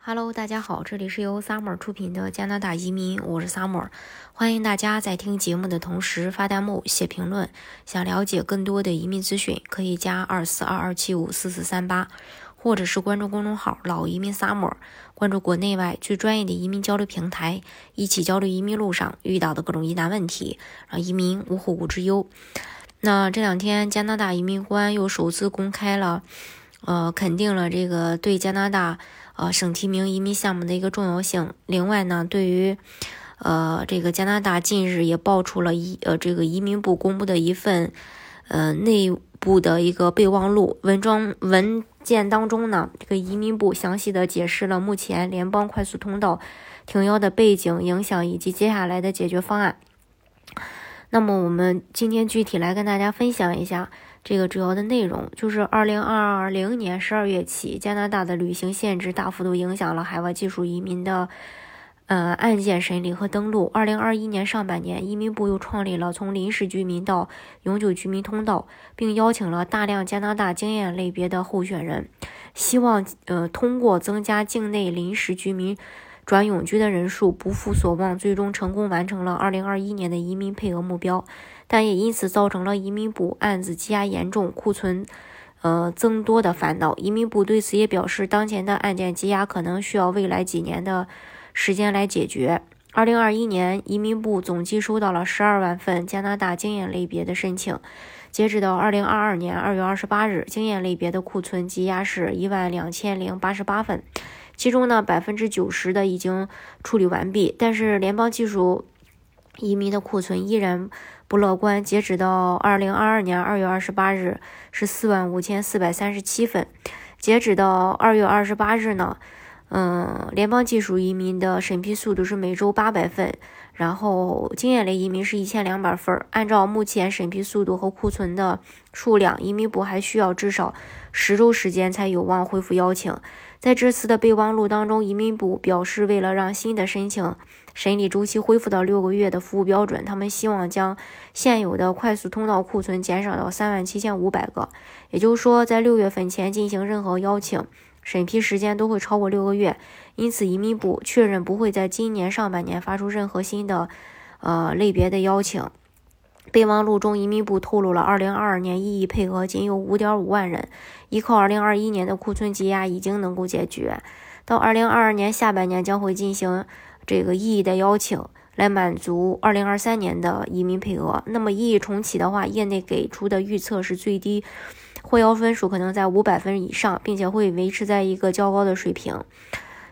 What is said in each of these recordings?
Hello， 大家好，这里是由 Summer 出品的加拿大移民，我是 Summer， 欢迎大家在听节目的同时发弹幕、写评论。想了解更多的移民资讯，可以加2422754438，或者是关注公众号“老移民 Summer”， 关注国内外最专业的移民交流平台，一起交流移民路上遇到的各种疑难问题，让移民无后顾之忧。那这两天，加拿大移民官又首次公开了，肯定了这个对加拿大省提名移民项目的一个重要性。另外呢，对于这个加拿大近日也爆出了这个移民部公布的一份内部的一个备忘录文件当中呢，这个移民部详细的解释了目前联邦快速通道停腰的背景、影响以及接下来的解决方案。那么我们今天具体来跟大家分享一下这个主要的内容，就是2020年12月起，加拿大的旅行限制大幅度影响了海外技术移民的案件审理和登录。2021年上半年，移民部又创立了从临时居民到永久居民通道，并邀请了大量加拿大经验类别的候选人，希望通过增加境内临时居民转永居的人数。不负所望，最终成功完成了2021年的移民配额目标，但也因此造成了移民部案子积压严重、库存增多的烦恼。移民部对此也表示，当前的案件积压可能需要未来几年的时间来解决。2021年，移民部总计收到了12万份加拿大经验类别的申请。截止到2022年2月28日，经验类别的库存积压是12088份。其中呢，90%的已经处理完毕，但是联邦技术移民的库存依然不乐观。截止到2022年2月28日是45437份。截止到2月28日呢，联邦技术移民的审批速度是每周800份，然后经验类移民是1200份。按照目前审批速度和库存的数量，移民部还需要至少10周时间才有望恢复邀请。在这次的备忘录当中，移民部表示，为了让新的申请审理周期恢复到6个月的服务标准，他们希望将现有的快速通道库存减少到37500个，也就是说，在6月份前进行任何邀请，审批时间都会超过6个月。因此，移民部确认不会在今年上半年发出任何新的类别的邀请。备忘录中，移民部透露了2022年EE配额仅有 5.5 万人，依靠2021年的库存积压已经能够解决。到2022年下半年将会进行这个EE的邀请，来满足2023年的移民配额。那么EE重启的话，业内给出的预测是最低获邀分数可能在500分以上，并且会维持在一个较高的水平。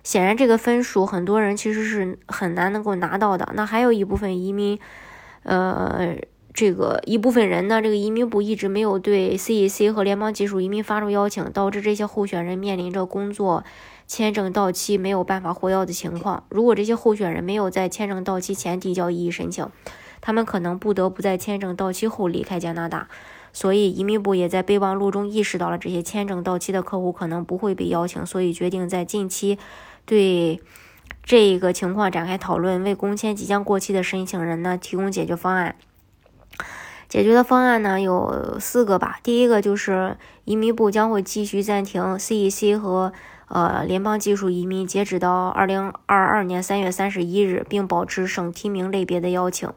显然这个分数很多人其实是很难能够拿到的。那还有一部分移民一部分人呢，这个移民部一直没有对 CEC 和联邦技术移民发出邀请，导致这些候选人面临着工作签证到期没有办法获邀的情况。如果这些候选人没有在签证到期前递交异议申请，他们可能不得不在签证到期后离开加拿大。所以移民部也在备忘录中意识到了这些签证到期的客户可能不会被邀请，所以决定在近期对这个情况展开讨论，为工签即将过期的申请人呢提供解决方案。解决的方案呢有4个吧。第一个就是移民部将会继续暂停 CEC 和联邦技术移民，截止到2022年3月31日，并保持省提名类别的邀请。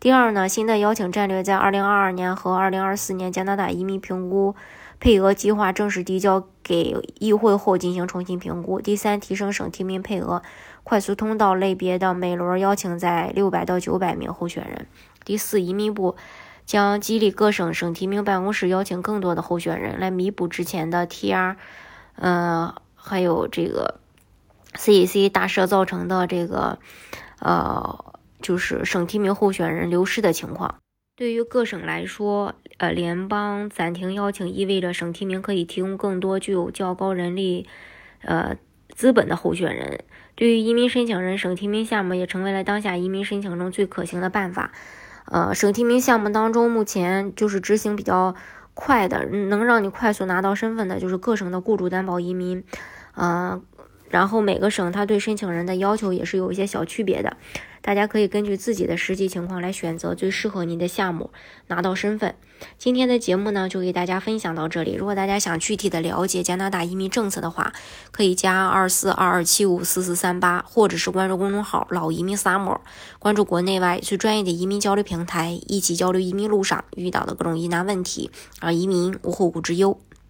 第二呢，新的邀请战略在2022年和2024年加拿大移民评估配额计划正式递交给议会后进行重新评估。第三，提升省提名配额，快速通道类别的每轮邀请在600到900名候选人。第四，移民部将激励各省省提名办公室邀请更多的候选人，来弥补之前的 TR 还有这个 CEC 大赦造成的这个就是省提名候选人流失的情况。对于各省来说，联邦暂停邀请意味着省提名可以提供更多具有较高人力资本的候选人。对于移民申请人，省提名项目也成为了当下移民申请中最可行的办法。省提名项目当中，目前就是执行比较快的，能让你快速拿到身份的，就是各省的雇主担保移民。然后每个省它对申请人的要求也是有一些小区别的。大家可以根据自己的实际情况来选择最适合您的项目，拿到身份。今天的节目呢，就给大家分享到这里。如果大家想具体的了解加拿大移民政策的话，可以加2422754438，或者是关注公众号老移民 Summer， 关注国内外最专业的移民交流平台，一起交流移民路上遇到的各种疑难问题，而移民无后顾之忧。